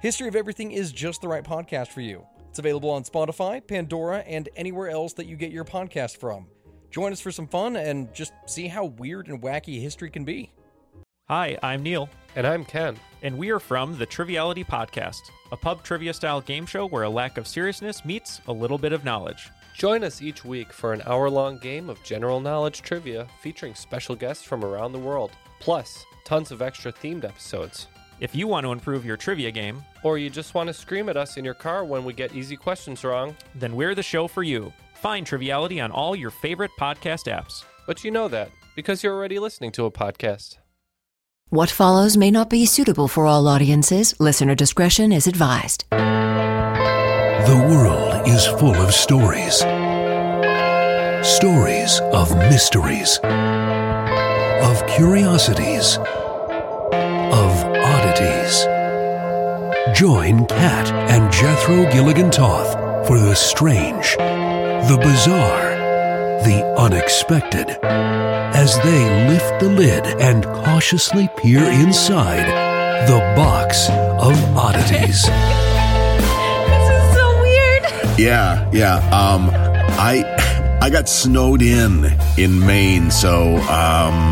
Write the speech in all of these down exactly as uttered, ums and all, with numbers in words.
History of Everything is just the right podcast for you. It's available on Spotify, Pandora, and anywhere else that you get your podcast from. Join us for some fun and just see how weird and wacky history can be. Hi, I'm Neil. And I'm Ken. And we are from the Triviality Podcast, a pub trivia-style game show where a lack of seriousness meets a little bit of knowledge. Join us each week for an hour-long game of general knowledge trivia featuring special guests from around the world, plus tons of extra themed episodes. If you want to improve your trivia game, or you just want to scream at us in your car when we get easy questions wrong, then we're the show for you. Find Triviality on all your favorite podcast apps. But you know that, because you're already listening to a podcast. What follows may not be suitable for all audiences. Listener discretion is advised. The world is full of stories. Stories of mysteries. Of curiosities. Of oddities. Join Kat and Jethro Gilligan-Toth for the strange, the bizarre, the unexpected, as they lift the lid and cautiously peer inside the Box of Oddities. This is so weird. Yeah, yeah. Um, I... I got snowed in in Maine, so um,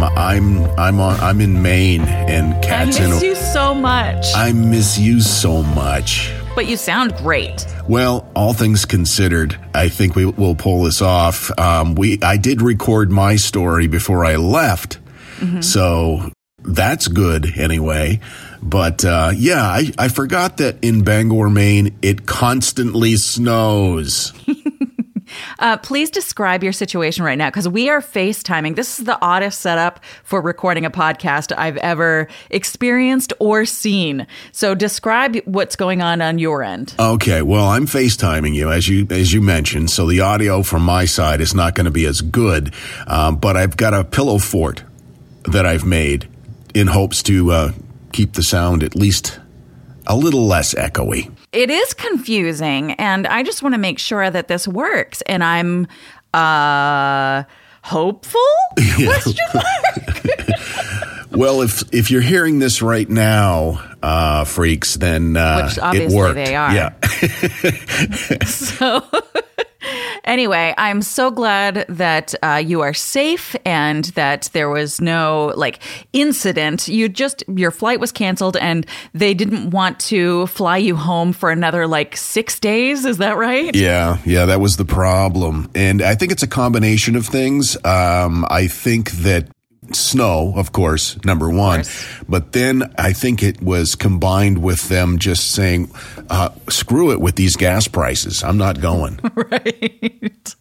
I'm I'm on I'm in Maine, and Kat's in. I miss in, you so much. I miss you so much. But you sound great. Well, all things considered, I think we will pull this off. Um, we I did record my story before I left, mm-hmm. so that's good anyway. But uh, yeah, I, I forgot that in Bangor, Maine, it constantly snows. Uh, please describe your situation right now, because we are FaceTiming. This is the oddest setup for recording a podcast I've ever experienced or seen. So describe what's going on on your end. Okay, well, I'm FaceTiming you, as you as you mentioned, so the audio from my side is not going to be as good, um, but I've got a pillow fort that I've made in hopes to uh, keep the sound at least a little less echoey. It is confusing, and I just want to make sure that this works. And I'm uh, hopeful? Yeah. Question mark? Well, if if you're hearing this right now, uh, freaks, then uh, Which obviously it worked. They are. Yeah. So. Anyway, I'm so glad that uh, you are safe and that there was no like incident. You just your flight was canceled and they didn't want to fly you home for another like six days. Is that right? Yeah. Yeah, that was the problem. And I think it's a combination of things. Um, I think that snow, of course, number one. Course. But then I think it was combined with them just saying, uh, screw it with these gas prices. I'm not going. Right.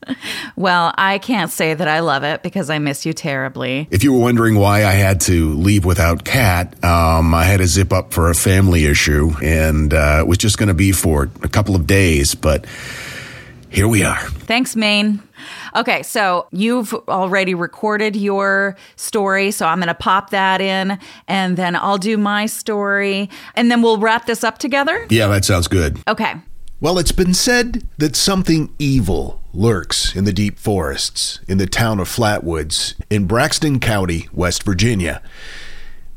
Well, I can't say that I love it because I miss you terribly. If you were wondering why I had to leave without Kat, um, I had to zip up for a family issue. And uh, it was just going to be for a couple of days. But here we are. Thanks, Maine. Okay, so you've already recorded your story, so I'm going to pop that in, and then I'll do my story, and then we'll wrap this up together? Yeah, that sounds good. Okay. Well, it's been said that something evil lurks in the deep forests in the town of Flatwoods in Braxton County, West Virginia.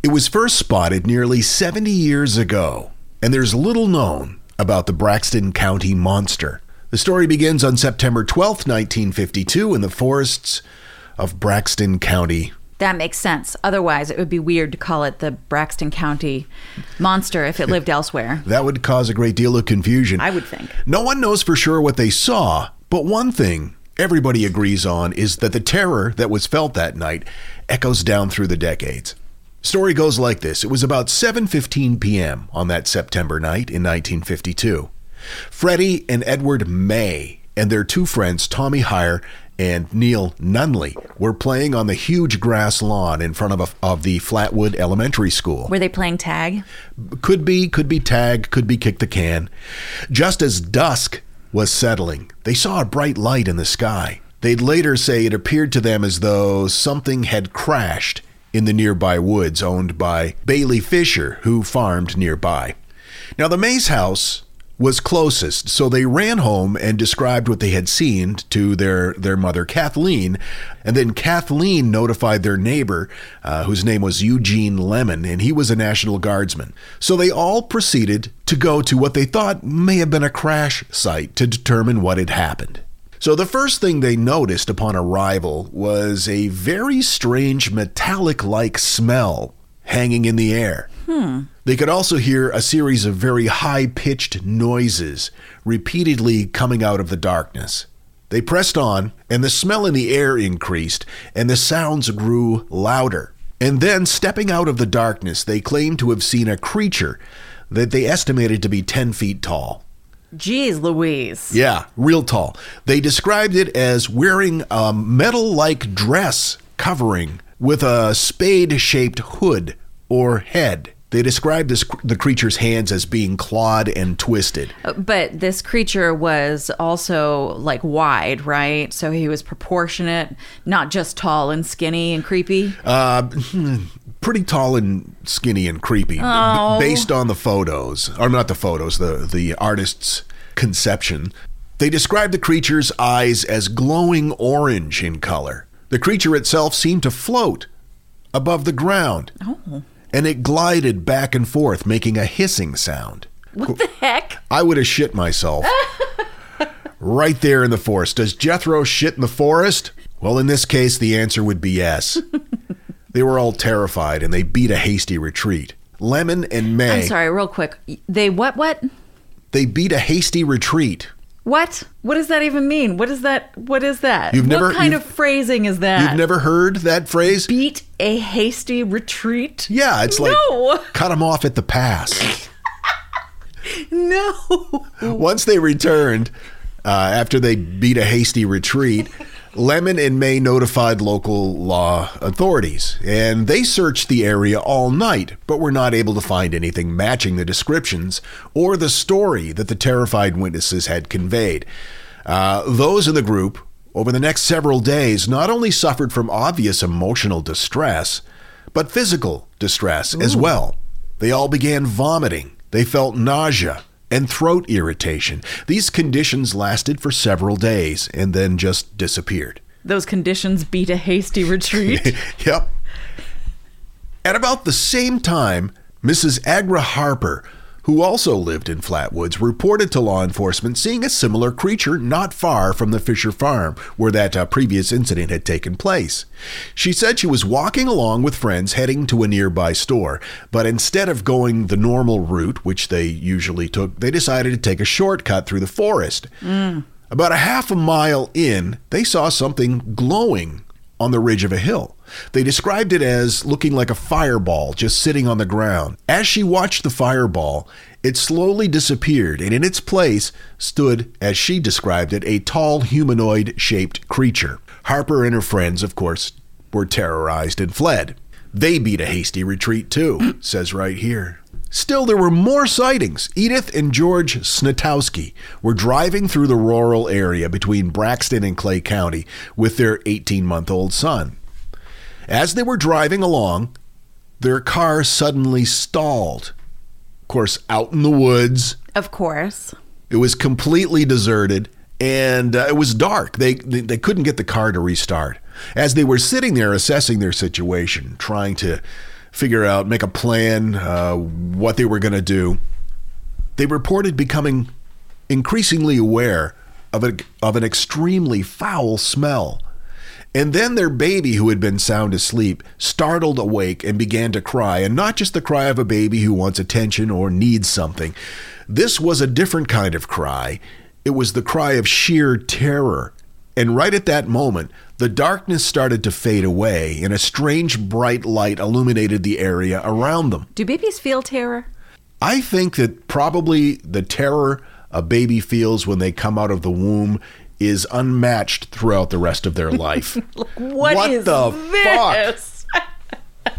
It was first spotted nearly seventy years ago, and there's little known about the Braxton County monster. The story begins on September twelfth, nineteen fifty-two, in the forests of Braxton County. That makes sense. Otherwise, it would be weird to call it the Braxton County monster if it lived elsewhere. That would cause a great deal of confusion, I would think. No one knows for sure what they saw, but one thing everybody agrees on is that the terror that was felt that night echoes down through the decades. Story goes like this. It was about seven fifteen p.m. on that September night in nineteen fifty-two. Freddie and Edward May and their two friends, Tommy Heyer and Neil Nunley were playing on the huge grass lawn in front of a, of the Flatwood Elementary School. Were they playing tag? Could be, could be tag, could be kick the can. Just as dusk was settling, they saw a bright light in the sky. They'd later say it appeared to them as though something had crashed in the nearby woods owned by Bailey Fisher, who farmed nearby. Now, the Mays house was closest, so they ran home and described what they had seen to their, their mother, Kathleen, and then Kathleen notified their neighbor, uh, whose name was Eugene Lemon, and he was a National Guardsman. So they all proceeded to go to what they thought may have been a crash site to determine what had happened. So the first thing they noticed upon arrival was a very strange metallic-like smell hanging in the air. Hmm. They could also hear a series of very high-pitched noises repeatedly coming out of the darkness. They pressed on, and the smell in the air increased, and the sounds grew louder. And then, stepping out of the darkness, they claimed to have seen a creature that they estimated to be ten feet tall. Jeez Louise. Yeah, real tall. They described it as wearing a metal-like dress covering with a spade-shaped hood or head. They described this, the creature's hands as being clawed and twisted. But this creature was also, like, wide, right? So he was proportionate, not just tall and skinny and creepy? Uh, pretty tall and skinny and creepy, oh. based on the photos. Or not the photos, the, the artist's conception. They described the creature's eyes as glowing orange in color. The creature itself seemed to float above the ground. Oh. And it glided back and forth, making a hissing sound. What the heck? I would have shit myself. Right there in the forest. Does Jethro shit in the forest? Well, in this case, the answer would be yes. They were all terrified, and they beat a hasty retreat. Lemon and May... I'm sorry, real quick. They what, what? They beat a hasty retreat. What? What does that even mean? What is that? What is that? You've never, what kind of phrasing is that? You've never heard that phrase? Beat a hasty retreat? Yeah, it's like no. Cut them off at the pass. No. Once they returned, uh, after they beat a hasty retreat, Lemon and May notified local law authorities, and they searched the area all night, but were not able to find anything matching the descriptions or the story that the terrified witnesses had conveyed. Uh, those in the group, over the next several days, not only suffered from obvious emotional distress, but physical distress Ooh. As well. They all began vomiting. They felt nausea and throat irritation. These conditions lasted for several days and then just disappeared. Those conditions beat a hasty retreat. Yep. At about the same time, Missus Agra Harper, who also lived in Flatwoods, reported to law enforcement seeing a similar creature not far from the Fisher farm where that uh, previous incident had taken place. She said she was walking along with friends heading to a nearby store, but instead of going the normal route, which they usually took, they decided to take a shortcut through the forest. Mm. About a half a mile in, they saw something glowing on the ridge of a hill. They described it as looking like a fireball just sitting on the ground. As she watched the fireball, it slowly disappeared, and in its place stood, as she described it, a tall humanoid-shaped creature. Harper and her friends, of course, were terrorized and fled. They beat a hasty retreat too, says right here. Still, there were more sightings. Edith and George Snitowski were driving through the rural area between Braxton and Clay County with their eighteen-month-old son. As they were driving along, their car suddenly stalled. Of course, out in the woods. Of course. It was completely deserted, and uh, it was dark. They, they they couldn't get the car to restart. As they were sitting there assessing their situation, trying to figure out, make a plan, uh, what they were going to do, they reported becoming increasingly aware of, a, of an extremely foul smell. And then their baby, who had been sound asleep, startled awake and began to cry, and not just the cry of a baby who wants attention or needs something. This was a different kind of cry. It was the cry of sheer terror. And right at that moment, the darkness started to fade away, and a strange bright light illuminated the area around them. Do babies feel terror? I think that probably the terror a baby feels when they come out of the womb is unmatched throughout the rest of their life. Like, what what is the this? fuck?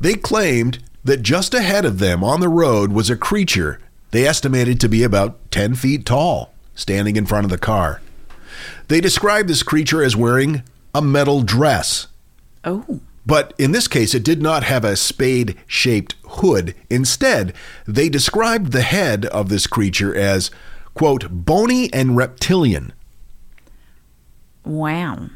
They claimed that just ahead of them on the road was a creature they estimated to be about ten feet tall, standing in front of the car. They described this creature as wearing a metal dress. Oh. But in this case, it did not have a spade-shaped hood. Instead, they described the head of this creature as, quote, bony and reptilian. Wow.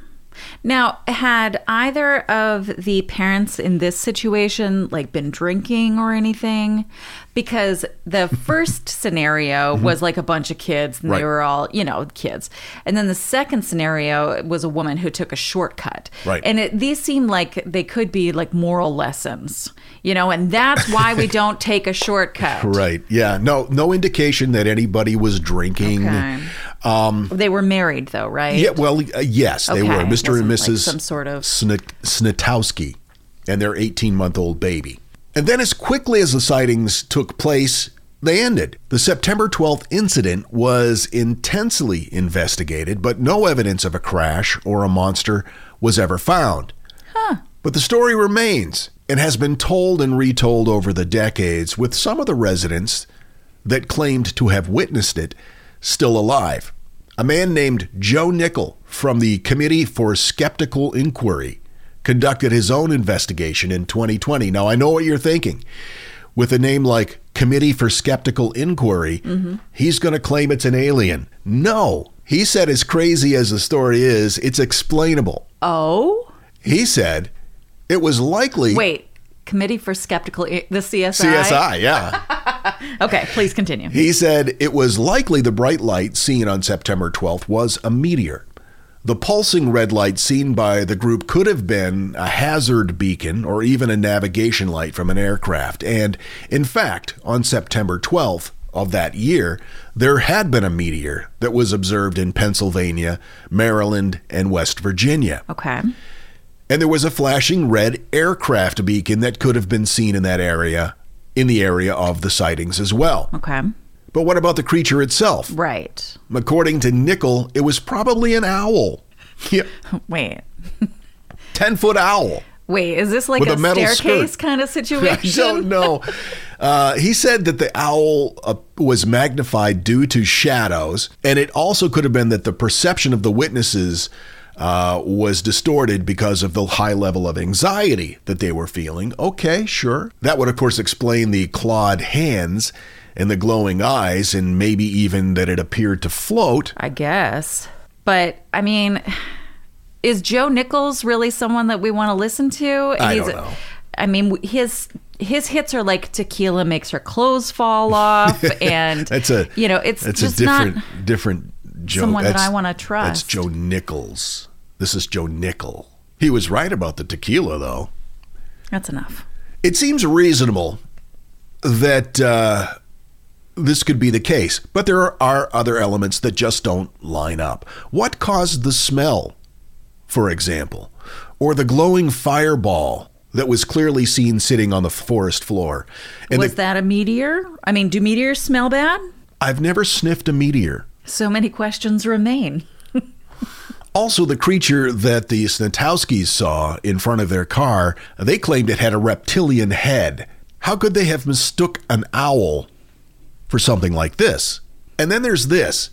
Now, had either of the parents in this situation, like, been drinking or anything? Because the first scenario mm-hmm. was, like, a bunch of kids, and right. they were all, you know, kids. And then the second scenario was a woman who took a shortcut. Right. And it, these seem like they could be, like, moral lessons, you know, and that's why we don't take a shortcut. Right, yeah. No no indication that anybody was drinking. Okay. Um, they were married, though, right? Yeah, well, uh, yes, okay. they were. Mister and Missus Like some sort of Snit- Snitowski and their eighteen-month-old baby. And then as quickly as the sightings took place, they ended. The September twelfth incident was intensely investigated, but no evidence of a crash or a monster was ever found. Huh. But the story remains and has been told and retold over the decades, with some of the residents that claimed to have witnessed it still alive. A man named Joe Nickel from the Committee for Skeptical Inquiry conducted his own investigation in twenty twenty. Now, I know what you're thinking. With a name like Committee for Skeptical Inquiry, mm-hmm. he's going to claim it's an alien. No. He said, as crazy as the story is, it's explainable. Oh? He said it was likely... Wait. Committee for Skeptical... I- the C S I? C S I, yeah. Okay, please continue. He said it was likely the bright light seen on September twelfth was a meteor. The pulsing red light seen by the group could have been a hazard beacon or even a navigation light from an aircraft. And in fact, on September twelfth of that year, there had been a meteor that was observed in Pennsylvania, Maryland, and West Virginia. Okay. And there was a flashing red aircraft beacon that could have been seen in that area, in the area of the sightings as well. Okay. But what about the creature itself? Right. According to Nickel, it was probably an owl. Yeah. Wait. ten-foot owl. Wait, is this like a, a staircase skirt kind of situation? I don't know. Uh, he said that the owl uh, was magnified due to shadows, and it also could have been that the perception of the witnesses uh, was distorted because of the high level of anxiety that they were feeling. Okay, sure. That would, of course, explain the clawed hands and the glowing eyes, and maybe even that it appeared to float. I guess. But, I mean, is Joe Nichols really someone that we want to listen to? I He's, don't know. I mean, his his hits are like tequila makes her clothes fall off, and, that's a, you know, it's that's just a different, not different Joe, someone that I want to trust. That's Joe Nichols. This is Joe Nickel. He was right about the tequila, though. That's enough. It seems reasonable that... Uh, This could be the case, but there are other elements that just don't line up. What caused the smell, for example, or the glowing fireball that was clearly seen sitting on the forest floor? And was the, that a meteor? I mean, do meteors smell bad? I've never sniffed a meteor. So many questions remain. Also, the creature that the Snitowskis saw in front of their car, they claimed it had a reptilian head. How could they have mistook an owl for something like this? And then there's this.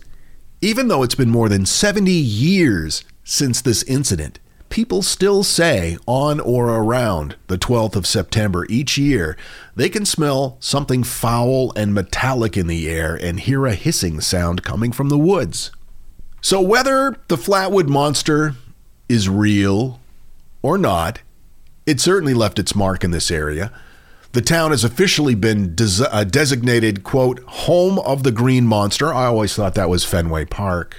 Even though it's been more than seventy years since this incident, people still say on or around the twelfth of September each year, they can smell something foul and metallic in the air and hear a hissing sound coming from the woods. So whether the Flatwood monster is real or not, it certainly left its mark in this area. The town has officially been des- uh, designated, quote, home of the green monster. I always thought that was Fenway Park.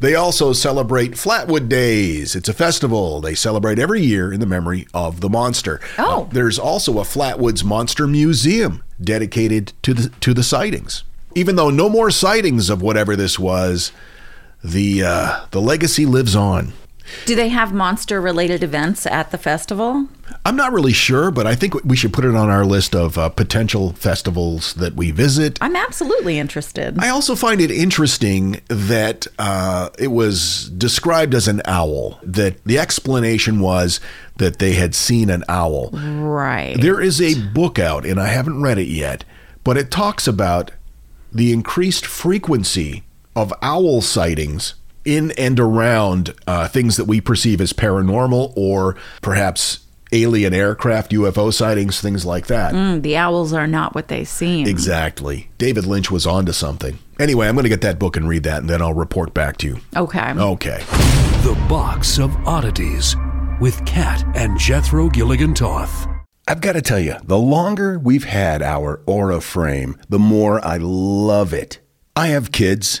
They also celebrate Flatwood Days. It's a festival they celebrate every year in the memory of the monster. Oh. Uh, there's also a Flatwoods Monster Museum dedicated to the, to the sightings. Even though no more sightings of whatever this was, the uh, the legacy lives on. Do they have monster-related events at the festival? I'm not really sure, but I think we should put it on our list of uh, potential festivals that we visit. I'm absolutely interested. I also find it interesting that uh, it was described as an owl, that the explanation was that they had seen an owl. Right. There is a book out, and I haven't read it yet, but it talks about the increased frequency of owl sightings in and around uh, things that we perceive as paranormal or perhaps alien aircraft, U F O sightings, things like that. Mm, the owls are not what they seem. Exactly. David Lynch was onto something. Anyway, I'm going to get that book and read that, and then I'll report back to you. Okay. Okay. The Box of Oddities with Kat and Jethro Gilligan-Toth. I've got to tell you, the longer we've had our Aura Frame, the more I love it. I have kids,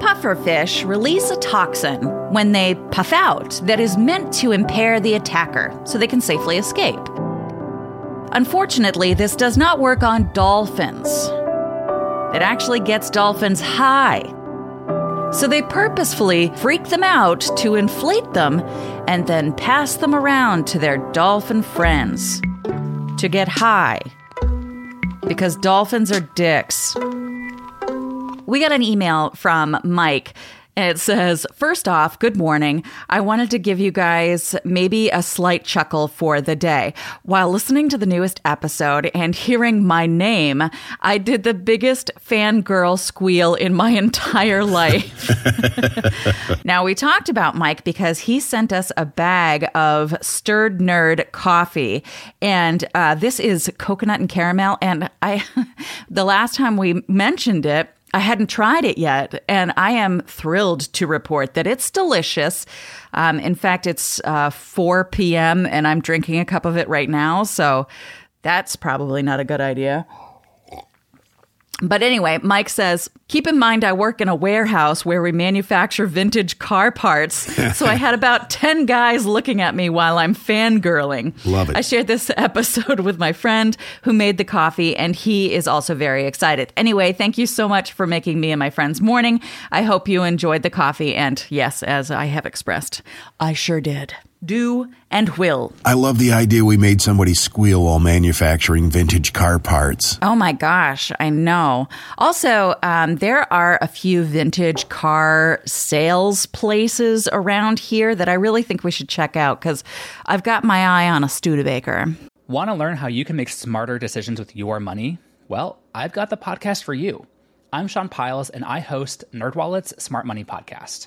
Pufferfish release a toxin when they puff out that is meant to impair the attacker so they can safely escape. Unfortunately, this does not work on dolphins. It actually gets dolphins high. So they purposefully freak them out to inflate them and then pass them around to their dolphin friends to get high. Because dolphins are dicks. We got an email from Mike It says, first off, good morning. I wanted to give you guys maybe a slight chuckle for the day. While listening to the newest episode and hearing my name, I did the biggest fangirl squeal in my entire life. Now, we talked about Mike because he sent us a bag of Stirred Nerd coffee. And uh, this is coconut and caramel. And I, the last time we mentioned it, I hadn't tried it yet, and I am thrilled to report that it's delicious. Um, in fact, it's uh, four p.m., and I'm drinking a cup of it right now, so that's probably not a good idea. But anyway, Mike says, keep in mind I work in a warehouse where we manufacture vintage car parts, so I had about ten guys looking at me while I'm fangirling. Love it. I shared this episode with my friend who made the coffee, and he is also very excited. Anyway, thank you so much for making me and my friend's morning. I hope you enjoyed the coffee, and yes, as I have expressed, I sure did. Do and will. I love the idea we made somebody squeal while manufacturing vintage car parts. Oh my gosh, I know. Also, um, there are a few vintage car sales places around here that I really think we should check out because I've got my eye on a Studebaker. Want to learn how you can make smarter decisions with your money? Well, I've got the podcast for you. I'm Sean Piles, and I host NerdWallet's Smart Money Podcast.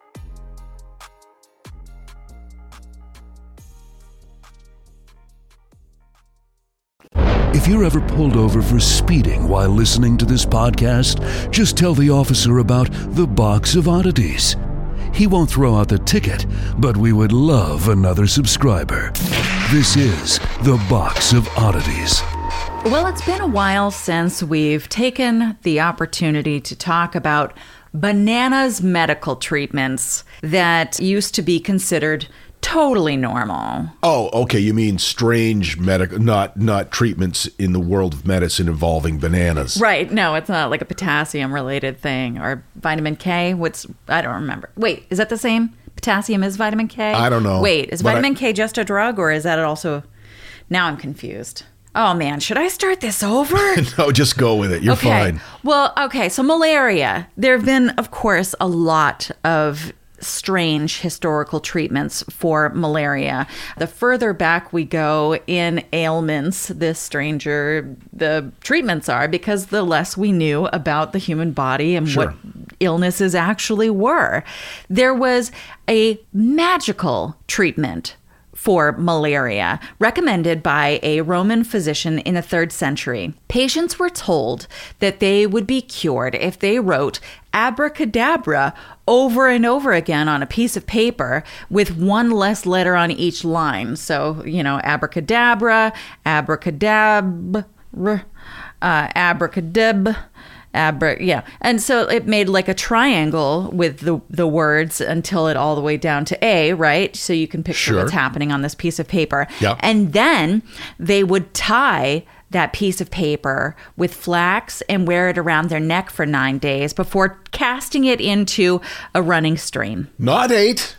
If you're ever pulled over for speeding while listening to this podcast, just tell the officer about The Box of Oddities. He won't throw out the ticket, but we would love another subscriber. This is The Box of Oddities. Well, it's been a while since we've taken the opportunity to talk about bananas medical treatments that used to be considered totally normal. Oh, okay. You mean strange medical, not not treatments in the world of medicine involving bananas. Right. No, it's not like a potassium related thing or vitamin K. What's, I don't remember. Wait, is that the same? Potassium is vitamin K? I don't know. Wait, is vitamin I, K just a drug, or is that also, now I'm confused. Oh man, should I start this over? No, just go with it. You're okay. Fine. Well, okay. So malaria. There have been, of course, a lot of strange historical treatments for malaria. The further back we go in ailments, the stranger the treatments are, because the less we knew about the human body and sure. what illnesses actually were. There was a magical treatment for malaria, recommended by a Roman physician in the third century. Patients were told that they would be cured if they wrote abracadabra over and over again on a piece of paper with one less letter on each line. So, you know, abracadabra, abracadabra, uh, abracadab, Abra, yeah. And so it made like a triangle with the the words until it all the way down to A, right? So you can picture sure. what's happening on this piece of paper. Yep. And then they would tie that piece of paper with flax and wear it around their neck for nine days before casting it into a running stream. Not eight.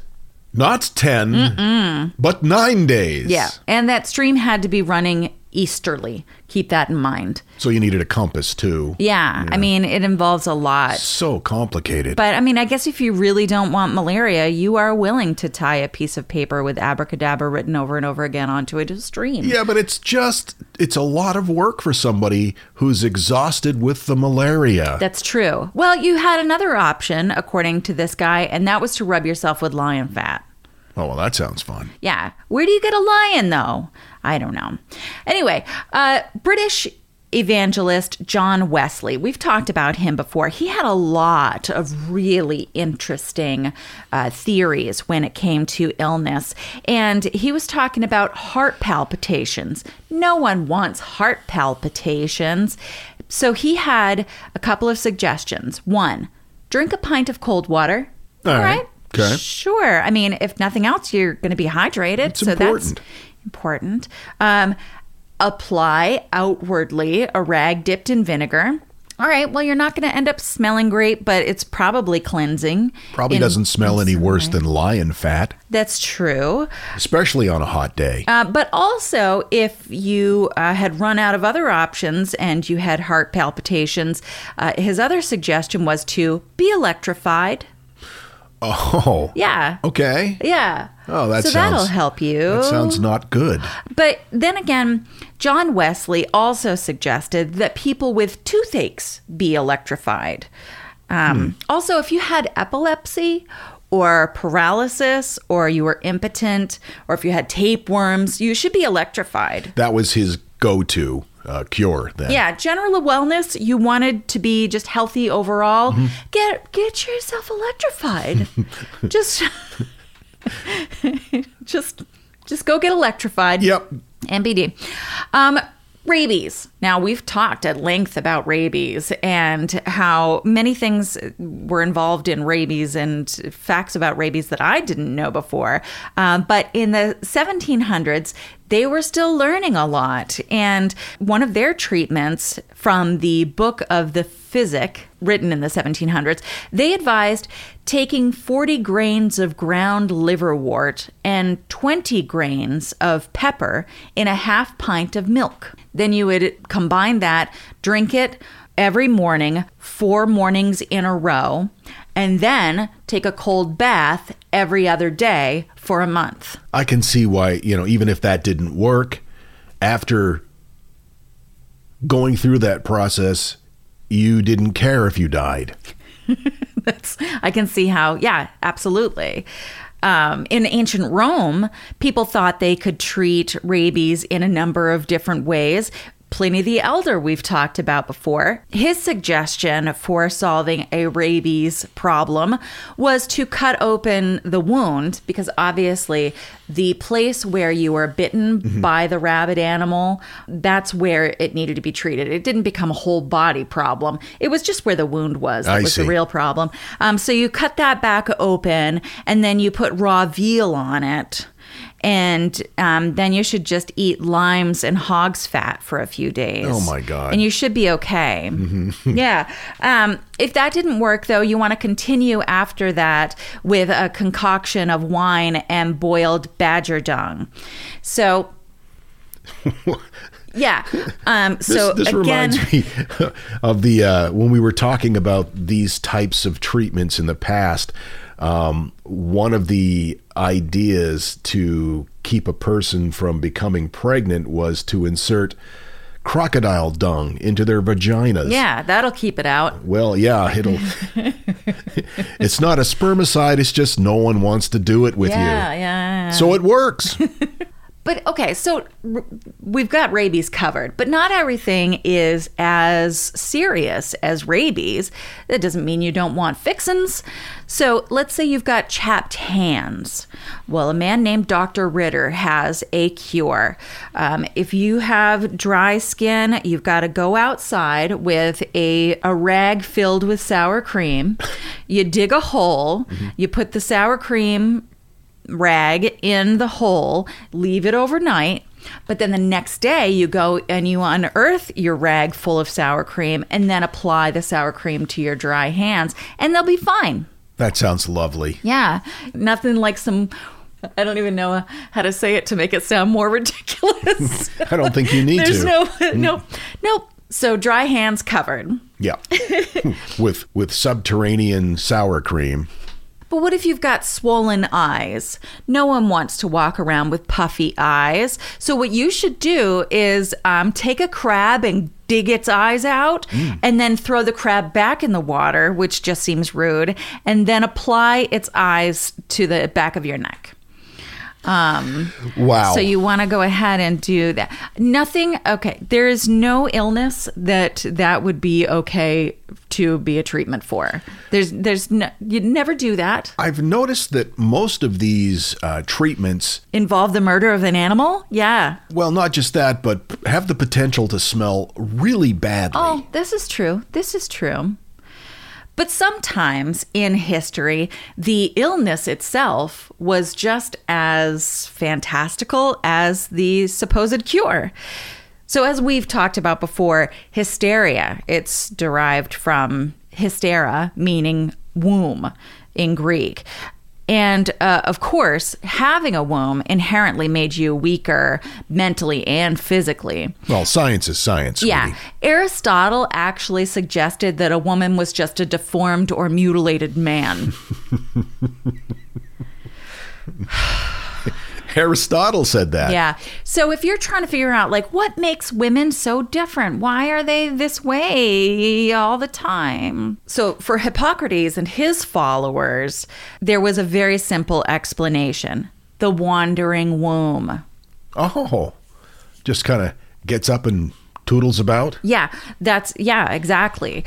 Not ten, Mm-mm. but nine days. Yeah, and that stream had to be running easterly. Keep that in mind. So you needed a compass, too. Yeah, yeah. I mean, it involves a lot. So complicated. But, I mean, I guess if you really don't want malaria, you are willing to tie a piece of paper with abracadabra written over and over again onto a stream. Yeah, but it's just, it's a lot of work for somebody who's exhausted with the malaria. That's true. Well, you had another option, according to this guy, and that was to rub yourself with lion fat. Oh, well, that sounds fun. Yeah. Where do you get a lion, though? I don't know. Anyway, uh, British evangelist John Wesley. We've talked about him before. He had a lot of really interesting uh, theories when it came to illness. And he was talking about heart palpitations. No one wants heart palpitations. So he had a couple of suggestions. One, drink a pint of cold water. All, All right. right. Okay. Sure. I mean, if nothing else, you're going to be hydrated. It's so important. That's important. Um, apply outwardly a rag dipped in vinegar. All right. Well, you're not going to end up smelling great, but it's probably cleansing. Probably in, doesn't smell any worse than lion fat. That's true. Especially on a hot day. Uh, but also, if you uh, had run out of other options and you had heart palpitations, uh, his other suggestion was to be electrified. Oh. Yeah. Okay. Yeah. Oh, that so sounds... So that'll help you. That sounds not good. But then again, John Wesley also suggested that people with toothaches be electrified. Um, hmm. Also, if you had epilepsy or paralysis or you were impotent or if you had tapeworms, you should be electrified. That was his go-to. Uh, cure then. Yeah, general wellness. You wanted to be just healthy overall. Mm-hmm. Get get yourself electrified. just, just, just go get electrified. Yep. M B D. Um, rabies. Now we've talked at length about rabies and how many things were involved in rabies and facts about rabies that I didn't know before. Uh, but in the seventeen hundreds. They were still learning a lot. And one of their treatments from the Book of the Physic, written in the seventeen hundreds, they advised taking forty grains of ground liverwort and twenty grains of pepper in a half pint of milk. Then you would combine that, drink it every morning, four mornings in a row, and then take a cold bath every other day for a month. I can see why, you know, even if that didn't work, after going through that process, you didn't care if you died. That's, I can see how, yeah, absolutely. Um, in ancient Rome, people thought they could treat rabies in a number of different ways. Pliny the Elder, we've talked about before. His suggestion for solving a rabies problem was to cut open the wound, because obviously the place where you were bitten mm-hmm. by the rabid animal, that's where it needed to be treated. It didn't become a whole body problem. It was just where the wound was. That I was see. The real problem. Um, so you cut that back open and then you put raw veal on it. And um, then you should just eat limes and hog's fat for a few days. Oh, my God. And you should be okay. Mm-hmm. Yeah. Um, if that didn't work, though, you want to continue after that with a concoction of wine and boiled badger dung. So, yeah. Um, this, so, this again. This reminds me of the, uh, when we were talking about these types of treatments in the past. Um, one of the ideas to keep a person from becoming pregnant was to insert crocodile dung into their vaginas. Yeah, that'll keep it out. Well, yeah, it'll. It's not a spermicide. It's just no one wants to do it with yeah, you. Yeah, yeah. So it works. But okay, so r- we've got rabies covered, but not everything is as serious as rabies. That doesn't mean you don't want fixins. So let's say you've got chapped hands. Well, a man named Doctor Ritter has a cure. Um, if you have dry skin, you've got to go outside with a, a rag filled with sour cream. You dig a hole, mm-hmm. you put the sour cream rag in the hole, leave it overnight. But then the next day you go and you unearth your rag full of sour cream and then apply the sour cream to your dry hands and they'll be fine. That sounds lovely. Yeah. Nothing like some, I don't even know how to say it to make it sound more ridiculous. I don't think you need There's to. There's no, mm. no, no. So dry hands covered. Yeah. with with subterranean sour cream. But what if you've got swollen eyes? No one wants to walk around with puffy eyes. So what you should do is um, take a crab and dig its eyes out mm. and then throw the crab back in the water, which just seems rude, and then apply its eyes to the back of your neck. Um, wow. So you want to go ahead and do that. Nothing. Okay. There is no illness that that would be okay to be a treatment for. There's, there's no, you'd never do that. I've noticed that most of these uh, treatments involve the murder of an animal. Yeah. Well, not just that, but have the potential to smell really badly. Oh, this is true. This is true. But sometimes in history, the illness itself was just as fantastical as the supposed cure. So as we've talked about before, hysteria, it's derived from hystera, meaning womb in Greek. And uh, of course, having a womb inherently made you weaker mentally and physically. Well, science is science. Yeah. Really. Aristotle actually suggested that a woman was just a deformed or mutilated man. Aristotle said that. Yeah. So if you're trying to figure out, like, what makes women so different? Why are they this way all the time? So for Hippocrates and his followers, there was a very simple explanation. The wandering womb. Oh, just kind of gets up and toodles about? Yeah, that's, yeah, exactly.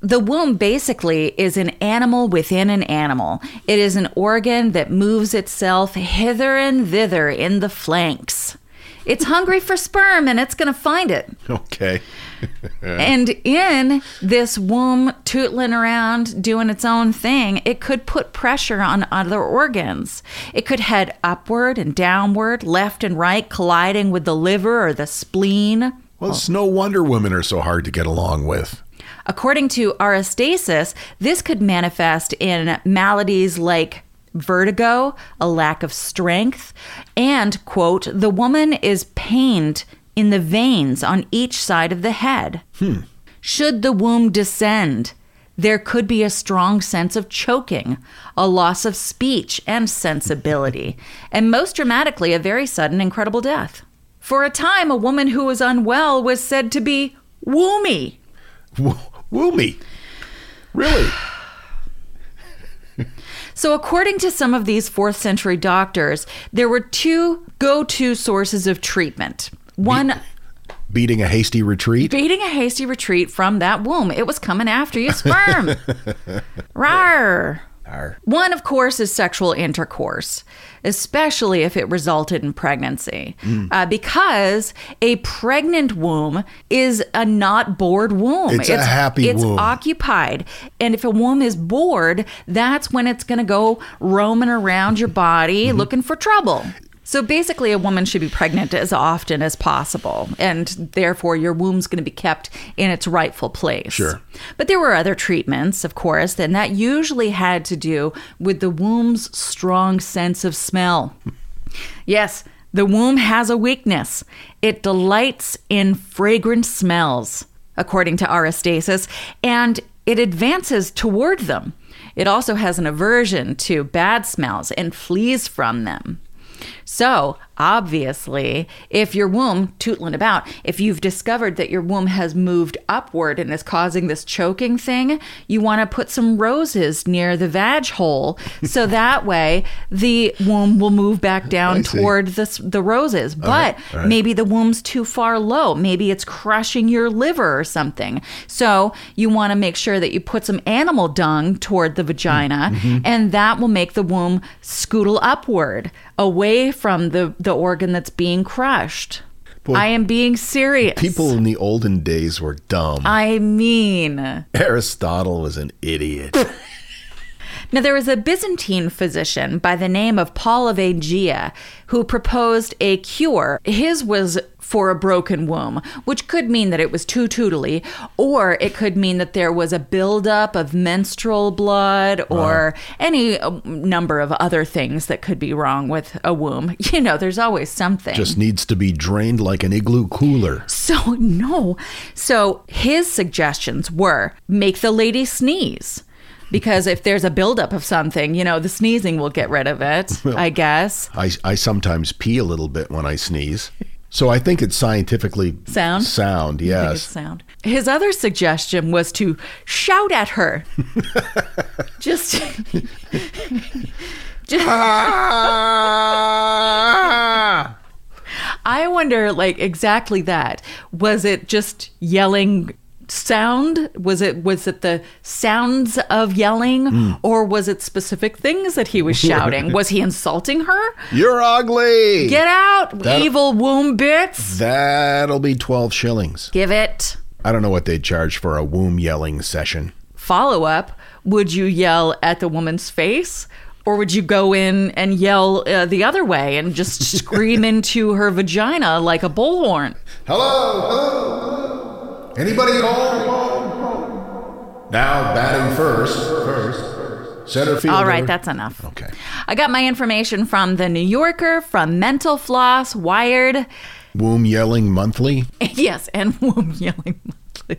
The womb basically is an animal within an animal. It is an organ that moves itself hither and thither in the flanks. It's hungry for sperm and it's going to find it. Okay. And in this womb tootling around doing its own thing, it could put pressure on other organs. It could head upward and downward, left and right, colliding with the liver or the spleen. Well, oh. It's no wonder women are so hard to get along with. According to Aristasis, this could manifest in maladies like vertigo, a lack of strength, and, quote, the woman is pained in the veins on each side of the head. Hmm. Should the womb descend, there could be a strong sense of choking, a loss of speech and sensibility, and most dramatically, a very sudden, incredible death. For a time, a woman who was unwell was said to be womby. W- woomy. Really? So according to some of these fourth century doctors, there were two go-to sources of treatment. One... Be- beating a hasty retreat? Beating a hasty retreat from that womb. It was coming after you, sperm. Rawr. Rawr. One, of course, is sexual intercourse, especially if it resulted in pregnancy, mm. uh, because a pregnant womb is a not bored womb. It's, it's a happy it's womb. It's occupied. And if a womb is bored, that's when it's going to go roaming around your body mm-hmm. looking for trouble. So basically, a woman should be pregnant as often as possible, and therefore your womb's going to be kept in its rightful place. Sure. But there were other treatments, of course, and that usually had to do with the womb's strong sense of smell. Yes, the womb has a weakness. It delights in fragrant smells, according to Aristasis, and it advances toward them. It also has an aversion to bad smells and flees from them. So obviously, if your womb, tootling about, if you've discovered that your womb has moved upward and is causing this choking thing, you want to put some roses near the vag hole so that way the womb will move back down toward the, the roses. But all right. All right. Maybe the womb's too far low. Maybe it's crushing your liver or something. So you want to make sure that you put some animal dung toward the vagina, mm-hmm. and that will make the womb scootle upward away from the the organ that's being crushed. Well, I am being serious. People in the olden days were dumb. I mean, Aristotle was an idiot. Now, there was a Byzantine physician by the name of Paul of Aegea who proposed a cure. His was for a broken womb, which could mean that it was too tootly, or it could mean that there was a buildup of menstrual blood or uh-huh. any uh, number of other things that could be wrong with a womb. You know, there's always something. Just needs to be drained like an igloo cooler. So, no. So his suggestions were, make the lady sneeze. Because if there's a buildup of something, you know, the sneezing will get rid of it, well, I guess. I, I sometimes pee a little bit when I sneeze. So I think it's scientifically sound. Sound, yes. I think it's sound. His other suggestion was to shout at her. Just. Just ah! I wonder, like, exactly that. Was it just yelling? Sound? Was it was it the sounds of yelling, mm. or was it specific things that he was shouting? Was he insulting her? You're ugly! Get out, that'll, evil womb bits! That'll be twelve shillings. Give it. I don't know what they charge for a womb yelling session. Follow up, would you yell at the woman's face? Or would you go in and yell uh, the other way and just scream into her vagina like a bullhorn? Hello! Hello! Hello! Anybody at all? Now batting first. First. Center field. All right, over. That's enough. Okay. I got my information from The New Yorker, from Mental Floss, Wired. Womb Yelling Monthly? Yes, and Womb Yelling Monthly.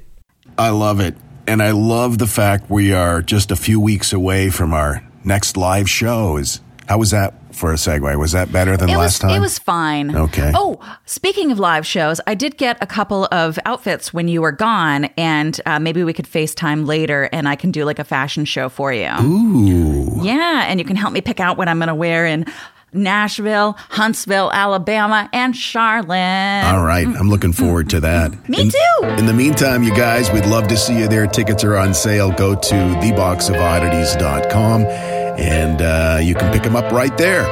I love it. And I love the fact we are just a few weeks away from our next live shows. How was that? For a segue. Was that better than it last was, time? It was fine. Okay. Oh, speaking of live shows, I did get a couple of outfits when you were gone, and uh, maybe we could FaceTime later and I can do like a fashion show for you. Ooh. Yeah, and you can help me pick out what I'm going to wear in Nashville, Huntsville, Alabama, and Charlotte. All right. I'm looking forward to that. Me in, too. In the meantime, you guys, we'd love to see you there. Tickets are on sale. Go to the box of oddities dot com and uh, you can pick them up right there.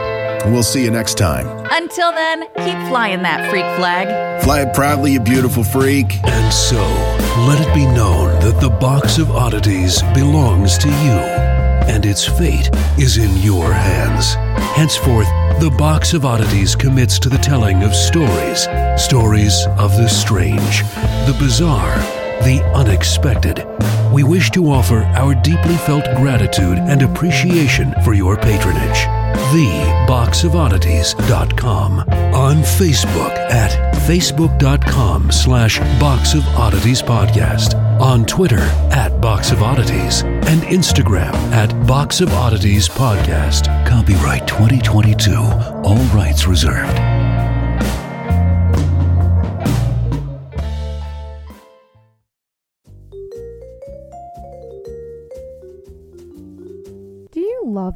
We'll see you next time. Until then, keep flying that freak flag. Fly it proudly, you beautiful freak. And so, let it be known that the Box of Oddities belongs to you. And its fate is in your hands. Henceforth, the Box of Oddities commits to the telling of stories. Stories of the strange, the bizarre, the unexpected. We wish to offer our deeply felt gratitude and appreciation for your patronage. the box of oddities dot com. On Facebook at facebook.com slash Box of Oddities Podcast. On Twitter at Box of Oddities. And Instagram at Box of Oddities Podcast. Copyright twenty twenty-two. All rights reserved. Do you love